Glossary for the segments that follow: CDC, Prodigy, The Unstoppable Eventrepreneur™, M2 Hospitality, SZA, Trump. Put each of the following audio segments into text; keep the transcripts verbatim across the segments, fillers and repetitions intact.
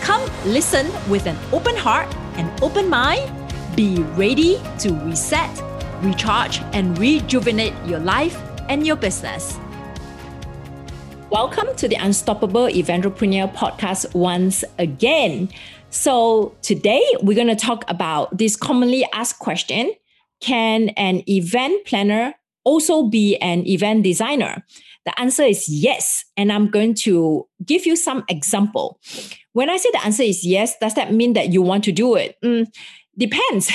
Come listen with an open heart and open mind. Be ready to reset, recharge, and rejuvenate your life and your business. Welcome to the Unstoppable Eventrepreneur podcast once again. So today we're going to talk about this commonly asked question: can an event planner also be an event designer? The answer is yes, and I'm going to give you some example. When I say the answer is yes, does that mean that you want to do it? Mm, depends.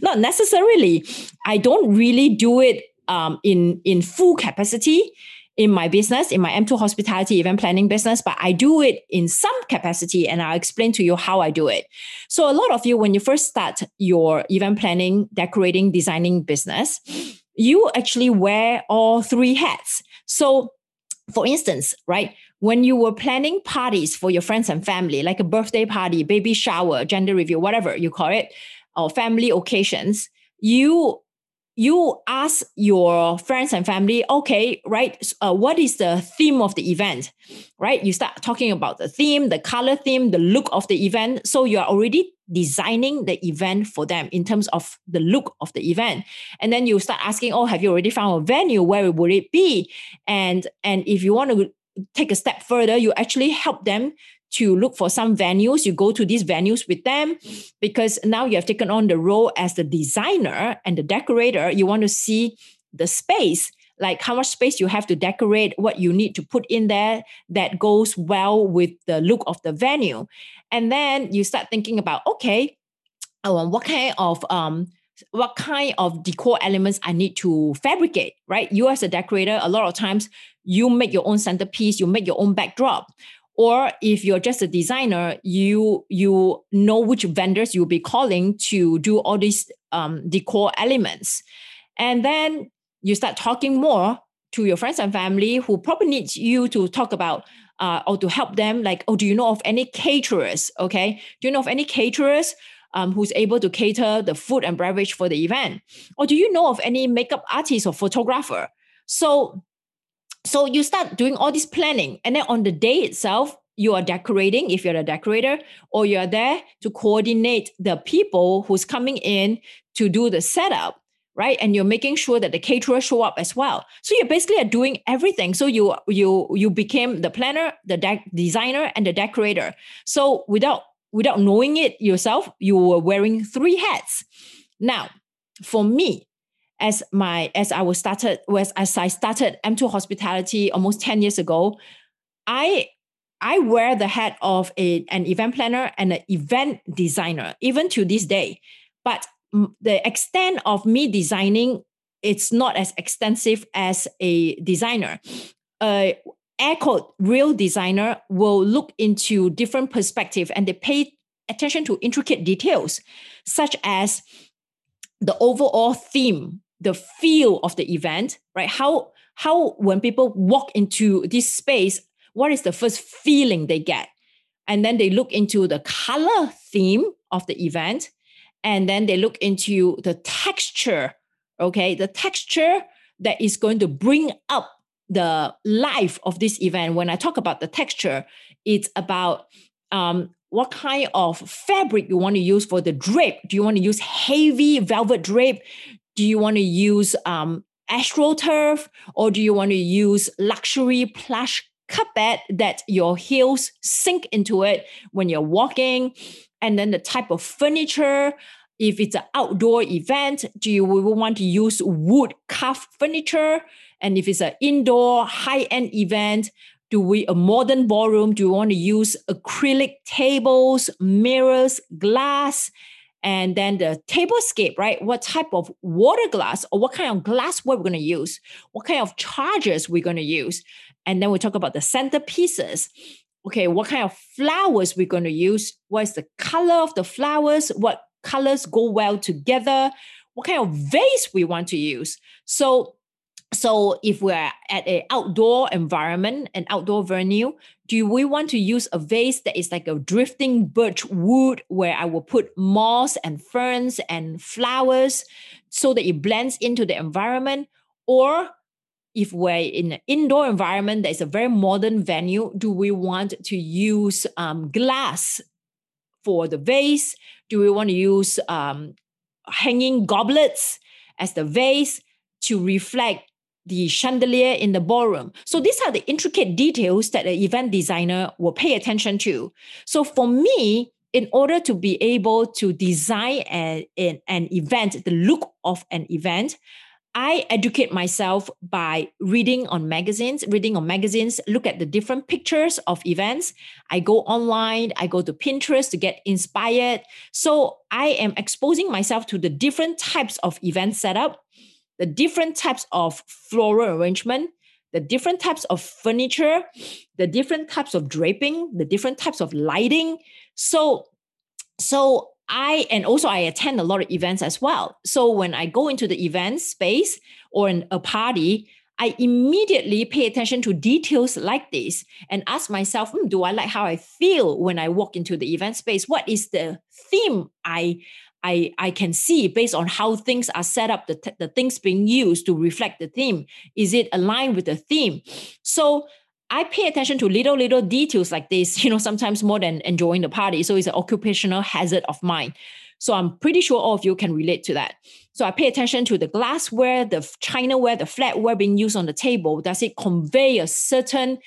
Not necessarily. I don't really do it Um, in, in full capacity in my business, in my M two Hospitality event planning business, but I do it in some capacity, and I'll explain to you how I do it. So a lot of you, when you first start your event planning, decorating, designing business, you actually wear all three hats. So for instance, right, when you were planning parties for your friends and family, like a birthday party, baby shower, gender reveal, whatever you call it, or family occasions, you You ask your friends and family, okay, right, uh, what is the theme of the event, right? You start talking about the theme, the color theme, the look of the event. So you're already designing the event for them in terms of the look of the event. And then you start asking, oh, have you already found a venue? Where would it be? And, and if you want to take a step further, you actually help them to look for some venues. You go to these venues with them, because now you have taken on the role as the designer and the decorator. You want to see the space, like how much space you have to decorate, what you need to put in there that goes well with the look of the venue. And then you start thinking about, okay, oh, what kind of um, what kind of decor elements I need to fabricate, right? You as a decorator, a lot of times you make your own centerpiece, you make your own backdrop. Or if you're just a designer, you you know which vendors you'll be calling to do all these um, decor elements. And then you start talking more to your friends and family who probably need you to talk about uh, or to help them, like, oh, do you know of any caterers? Okay, do you know of any caterers um, who's able to cater the food and beverage for the event? Or do you know of any makeup artist or photographer? So So you start doing all this planning, and then on the day itself, you are decorating if you're a decorator, or you're there to coordinate the people who's coming in to do the setup, right? And you're making sure that the caterer show up as well. So you basically are doing everything. So you you you became the planner, the de- designer, and the decorator. So without without knowing it yourself, you were wearing three hats. Now, for me, As my as I was started was as I started M two Hospitality almost ten years ago, I I wear the hat of a, an event planner and an event designer even to this day. But the extent of me designing, it's not as extensive as a designer. A air quote real designer will look into different perspectives, and they pay attention to intricate details such as the overall theme, the feel of the event, right? How, how when people walk into this space, what is the first feeling they get? And then they look into the color theme of the event. And then they look into the texture, okay? The texture that is going to bring up the life of this event. When I talk about the texture, it's about um, what kind of fabric you want to use for the drape. Do you want to use heavy velvet drape? Do you want to use um, astroturf, or do you want to use luxury plush carpet that your heels sink into it when you're walking? And then the type of furniture, if it's an outdoor event, do you want to use wood carved furniture? And if it's an indoor high-end event, do we a modern ballroom? Do you want to use acrylic tables, mirrors, glass? And then the tablescape, right? What type of water glass or what kind of glass we're going to use? What kind of chargers we're going to use? And then we talk about the centerpieces. okay, what kind of flowers we're going to use, what is the color of the flowers, what colors go well together, what kind of vase we want to use. So, so if we're at an outdoor environment, an outdoor venue, do we want to use a vase that is like a drifting birch wood where I will put moss and ferns and flowers so that it blends into the environment? Or if we're in an indoor environment that is a very modern venue, do we want to use um, glass for the vase? Do we want to use um, hanging goblets as the vase to reflect the chandelier in the ballroom? So these are the intricate details that an event designer will pay attention to. So for me, in order to be able to design a, a, an event, the look of an event, I educate myself by reading on magazines, reading on magazines, look at the different pictures of events. I go online, I go to Pinterest to get inspired. So I am exposing myself to the different types of event setup, the different types of floral arrangement, the different types of furniture, the different types of draping, the different types of lighting. So, so I, and also I attend a lot of events as well. So when I go into the event space or in a party, I immediately pay attention to details like this and ask myself, hmm, do I like how I feel when I walk into the event space? What is the theme I, I, I can see based on how things are set up, the, the things being used to reflect the theme? Is it aligned with the theme? So I pay attention to little, little details like this, you know, sometimes more than enjoying the party. So it's an occupational hazard of mine. So I'm pretty sure all of you can relate to that. So I pay attention to the glassware, the chinaware, the flatware being used on the table. Does it convey a certain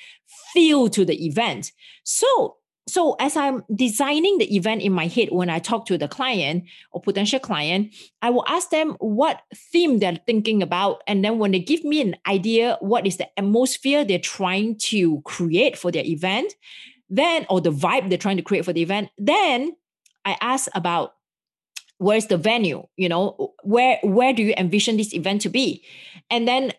feel to the event? So, so as I'm designing the event in my head, when I talk to the client or potential client, I will ask them what theme they're thinking about. And then when they give me an idea, what is the atmosphere they're trying to create for their event, then, or the vibe they're trying to create for the event, then I ask about where's the venue, you know, where, where do you envision this event to be? And then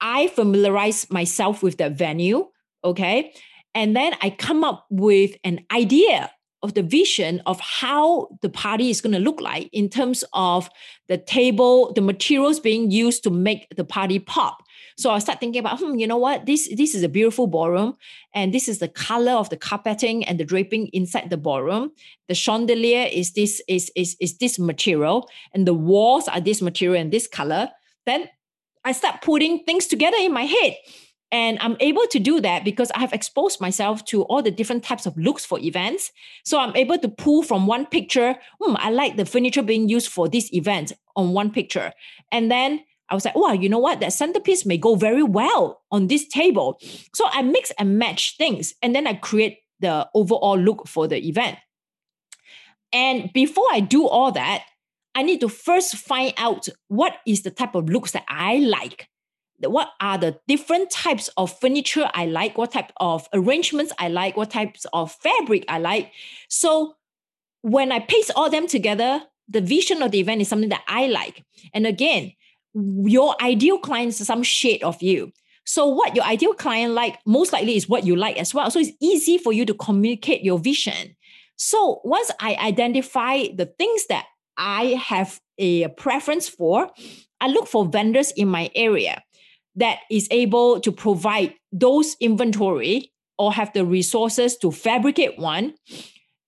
I familiarize myself with that venue, okay? And then I come up with an idea of the vision of how the party is going to look like in terms of the table, the materials being used to make the party pop. So I start thinking about, hmm, you know what, this, this is a beautiful ballroom, and this is the color of the carpeting and the draping inside the ballroom. The chandelier is this, is, is, is this material, and the walls are this material and this color. Then I start putting things together in my head. And I'm able to do that because I have exposed myself to all the different types of looks for events. So I'm able to pull from one picture, hmm, I like the furniture being used for this event on one picture. And then I was like, wow, you know what? That centerpiece may go very well on this table. So I mix and match things. And then I create the overall look for the event. And before I do all that, I need to first find out what is the type of looks that I like. What are the different types of furniture I like? What type of arrangements I like? What types of fabric I like? So when I paste all them together, the vision of the event is something that I like. And again, your ideal client is some shade of you. So what your ideal client like most likely is what you like as well. So it's easy for you to communicate your vision. So once I identify the things that I have a preference for, I look for vendors in my area that is able to provide those inventory or have the resources to fabricate one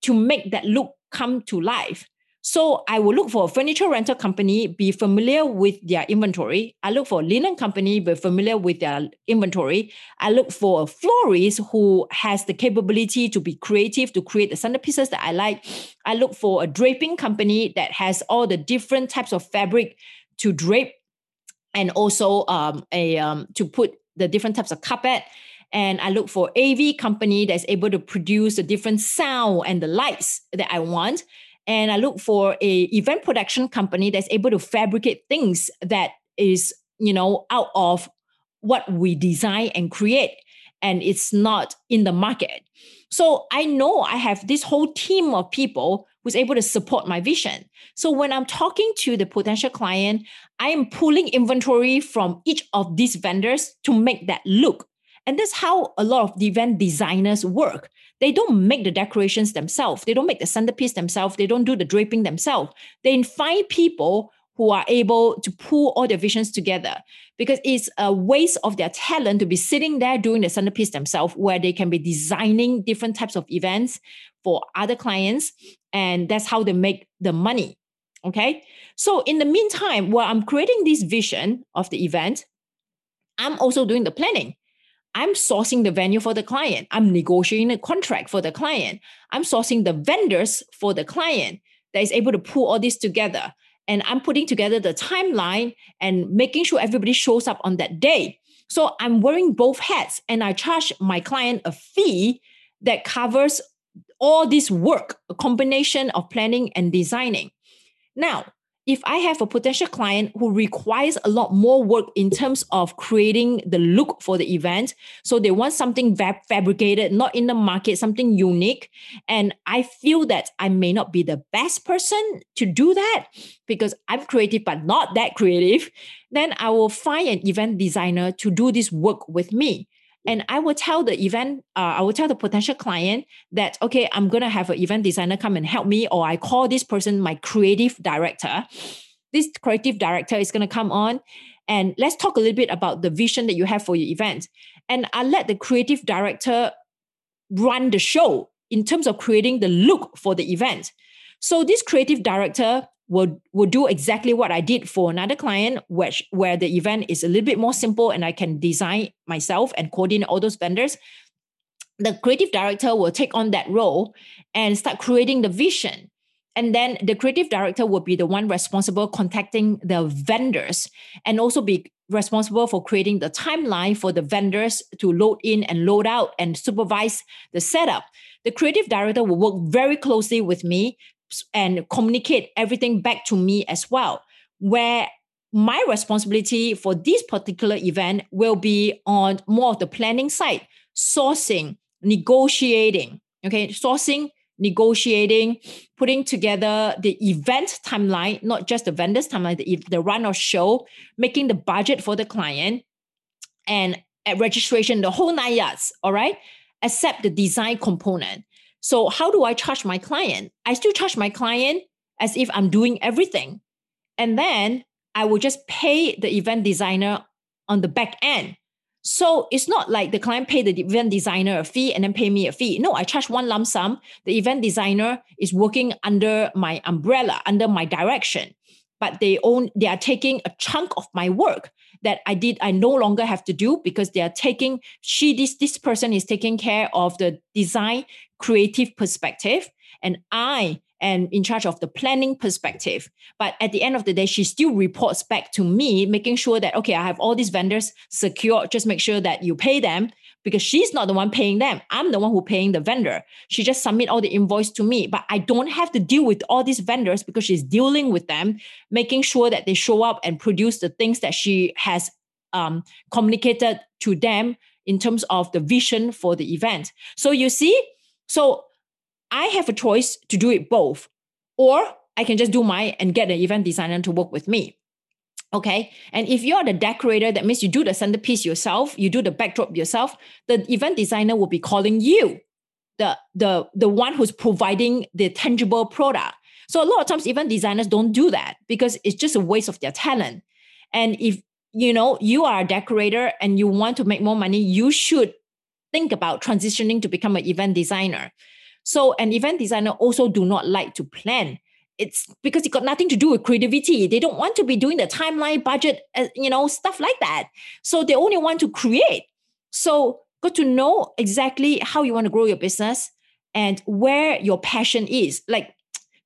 to make that look come to life. So I will look for a furniture rental company, be familiar with their inventory. I look for a linen company, be familiar with their inventory. I look for a florist who has the capability to be creative, to create the centerpieces that I like. I look for a draping company that has all the different types of fabric to drape, and also um, a, um, to put the different types of carpet. And I look for A V company that's able to produce the different sound and the lights that I want. And I look for a event production company that's able to fabricate things that is, you know, out of what we design and create, and it's not in the market. So I know I have this whole team of people who's able to support my vision. So when I'm talking to the potential client, I am pulling inventory from each of these vendors to make that look. And that's how a lot of the event designers work. They don't make the decorations themselves. They don't make the centerpiece themselves. They don't do the draping themselves. They find people who are able to pull all their visions together, because it's a waste of their talent to be sitting there doing the centerpiece themselves, where they can be designing different types of events for other clients. And that's how they make the money. Okay. So in the meantime, while I'm creating this vision of the event, I'm also doing the planning. I'm sourcing the venue for the client. I'm negotiating a contract for the client. I'm sourcing the vendors for the client that is able to pull all this together. And I'm putting together the timeline and making sure everybody shows up on that day. So I'm wearing both hats, and I charge my client a fee that covers all this work, a combination of planning and designing. Now, if I have a potential client who requires a lot more work in terms of creating the look for the event, so they want something fab- fabricated, not in the market, something unique, and I feel that I may not be the best person to do that because I'm creative but not that creative, then I will find an event designer to do this work with me. And I will tell the event, uh, I will tell the potential client that, okay, I'm going to have an event designer come and help me, or I call this person my creative director. This creative director is going to come on and let's talk a little bit about the vision that you have for your event. And I let the creative director run the show in terms of creating the look for the event. So this creative director will, will do exactly what I did for another client, which, where the event is a little bit more simple and I can design myself and coordinate all those vendors. The creative director will take on that role and start creating the vision. And then the creative director will be the one responsible contacting the vendors, and also be responsible for creating the timeline for the vendors to load in and load out and supervise the setup. The creative director will work very closely with me and communicate everything back to me as well, where my responsibility for this particular event will be on more of the planning side, sourcing, negotiating, okay, sourcing, negotiating, putting together the event timeline, not just the vendor's timeline, the, the run or show, making the budget for the client, and at registration, the whole nine yards, all right, except the design component. So how do I charge my client? I still charge my client as if I'm doing everything. And then I will just pay the event designer on the back end. So it's not like the client pay the event designer a fee and then pay me a fee. No, I charge one lump sum. The event designer is working under my umbrella, under my direction, but they own, they are taking a chunk of my work that I did, I no longer have to do, because they are taking, she, this, this person is taking care of the design creative perspective, and I am in charge of the planning perspective. But at the end of the day, she still reports back to me, making sure that, okay, I have all these vendors secured, just make sure that you pay them, because she's not the one paying them. I'm the one who paying the vendor. She just submit all the invoice to me, but I don't have to deal with all these vendors because she's dealing with them, making sure that they show up and produce the things that she has um, communicated to them in terms of the vision for the event. So you see, so I have a choice to do it both, or I can just do mine and get an event designer to work with me. Okay. And if you're the decorator, that means you do the centerpiece yourself, you do the backdrop yourself, the event designer will be calling you, the, the, the one who's providing the tangible product. So a lot of times event designers don't do that because it's just a waste of their talent. And if, you know, you are a decorator and you want to make more money, you should think about transitioning to become an event designer. So an event designer also do not like to plan. It's because it got nothing to do with creativity. They don't want to be doing the timeline, budget, uh, you know, stuff like that. So they only want to create. So got to know exactly how you want to grow your business and where your passion is. Like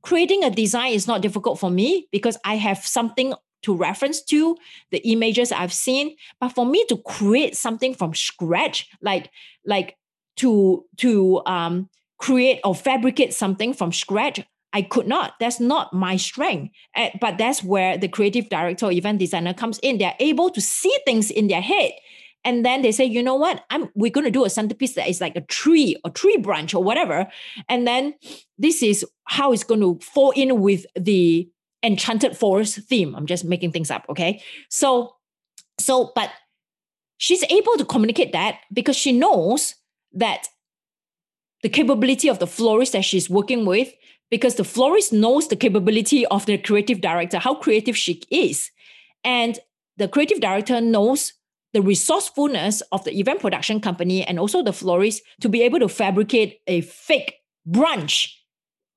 creating a design is not difficult for me because I have something to reference to, the images I've seen. But for me to create something from scratch, like, like to, to um, create or fabricate something from scratch, I could not. That's not my strength. But that's where the creative director or event designer comes in. They're able to see things in their head. And then they say, you know what? I'm, we're going to do a centerpiece that is like a tree or tree branch or whatever. And then this is how it's going to fall in with the enchanted forest theme. I'm just making things up. Okay. So, so, but she's able to communicate that because she knows that the capability of the florist that she's working with, because the florist knows the capability of the creative director, how creative she is. And the creative director knows the resourcefulness of the event production company and also the florist to be able to fabricate a fake brunch.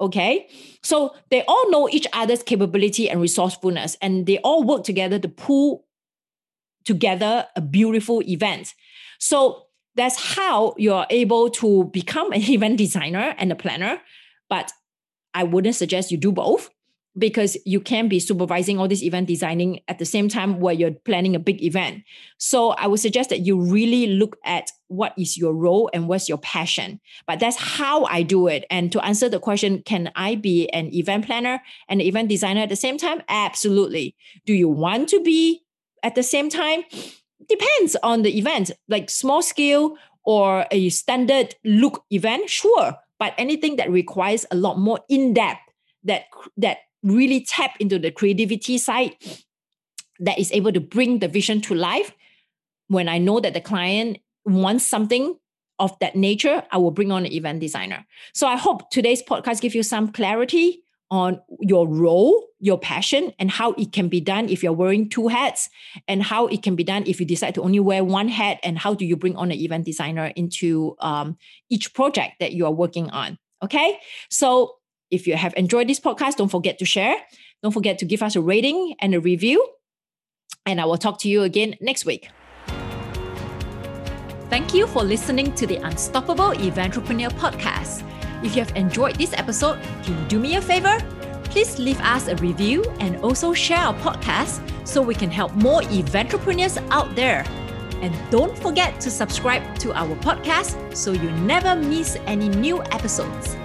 Okay, so they all know each other's capability and resourcefulness, and they all work together to pull together a beautiful event. So that's how you're able to become an event designer and a planner. But I wouldn't suggest you do both, because you can be supervising all this event designing at the same time where you're planning a big event. So I would suggest that you really look at what is your role and what's your passion. But that's how I do it. And to answer the question, can I be an event planner and an event designer at the same time? Absolutely. Do you want to be at the same time? Depends on the event, like small scale or a standard look event, sure. But anything that requires a lot more in-depth, that that really tap into the creativity side, that is able to bring the vision to life. When I know that the client wants something of that nature, I will bring on an event designer. So I hope today's podcast gives you some clarity on your role, your passion, and how it can be done if you're wearing two hats, and how it can be done if you decide to only wear one hat, and how do you bring on an event designer into um, each project that you are working on. Okay, so if you have enjoyed this podcast, don't forget to share. Don't forget to give us a rating and a review. And I will talk to you again next week. Thank you for listening to the Unstoppable Eventrepreneur podcast. If you have enjoyed this episode, can you do me a favor? Please leave us a review and also share our podcast so we can help more eventrepreneurs out there. And don't forget to subscribe to our podcast so you never miss any new episodes.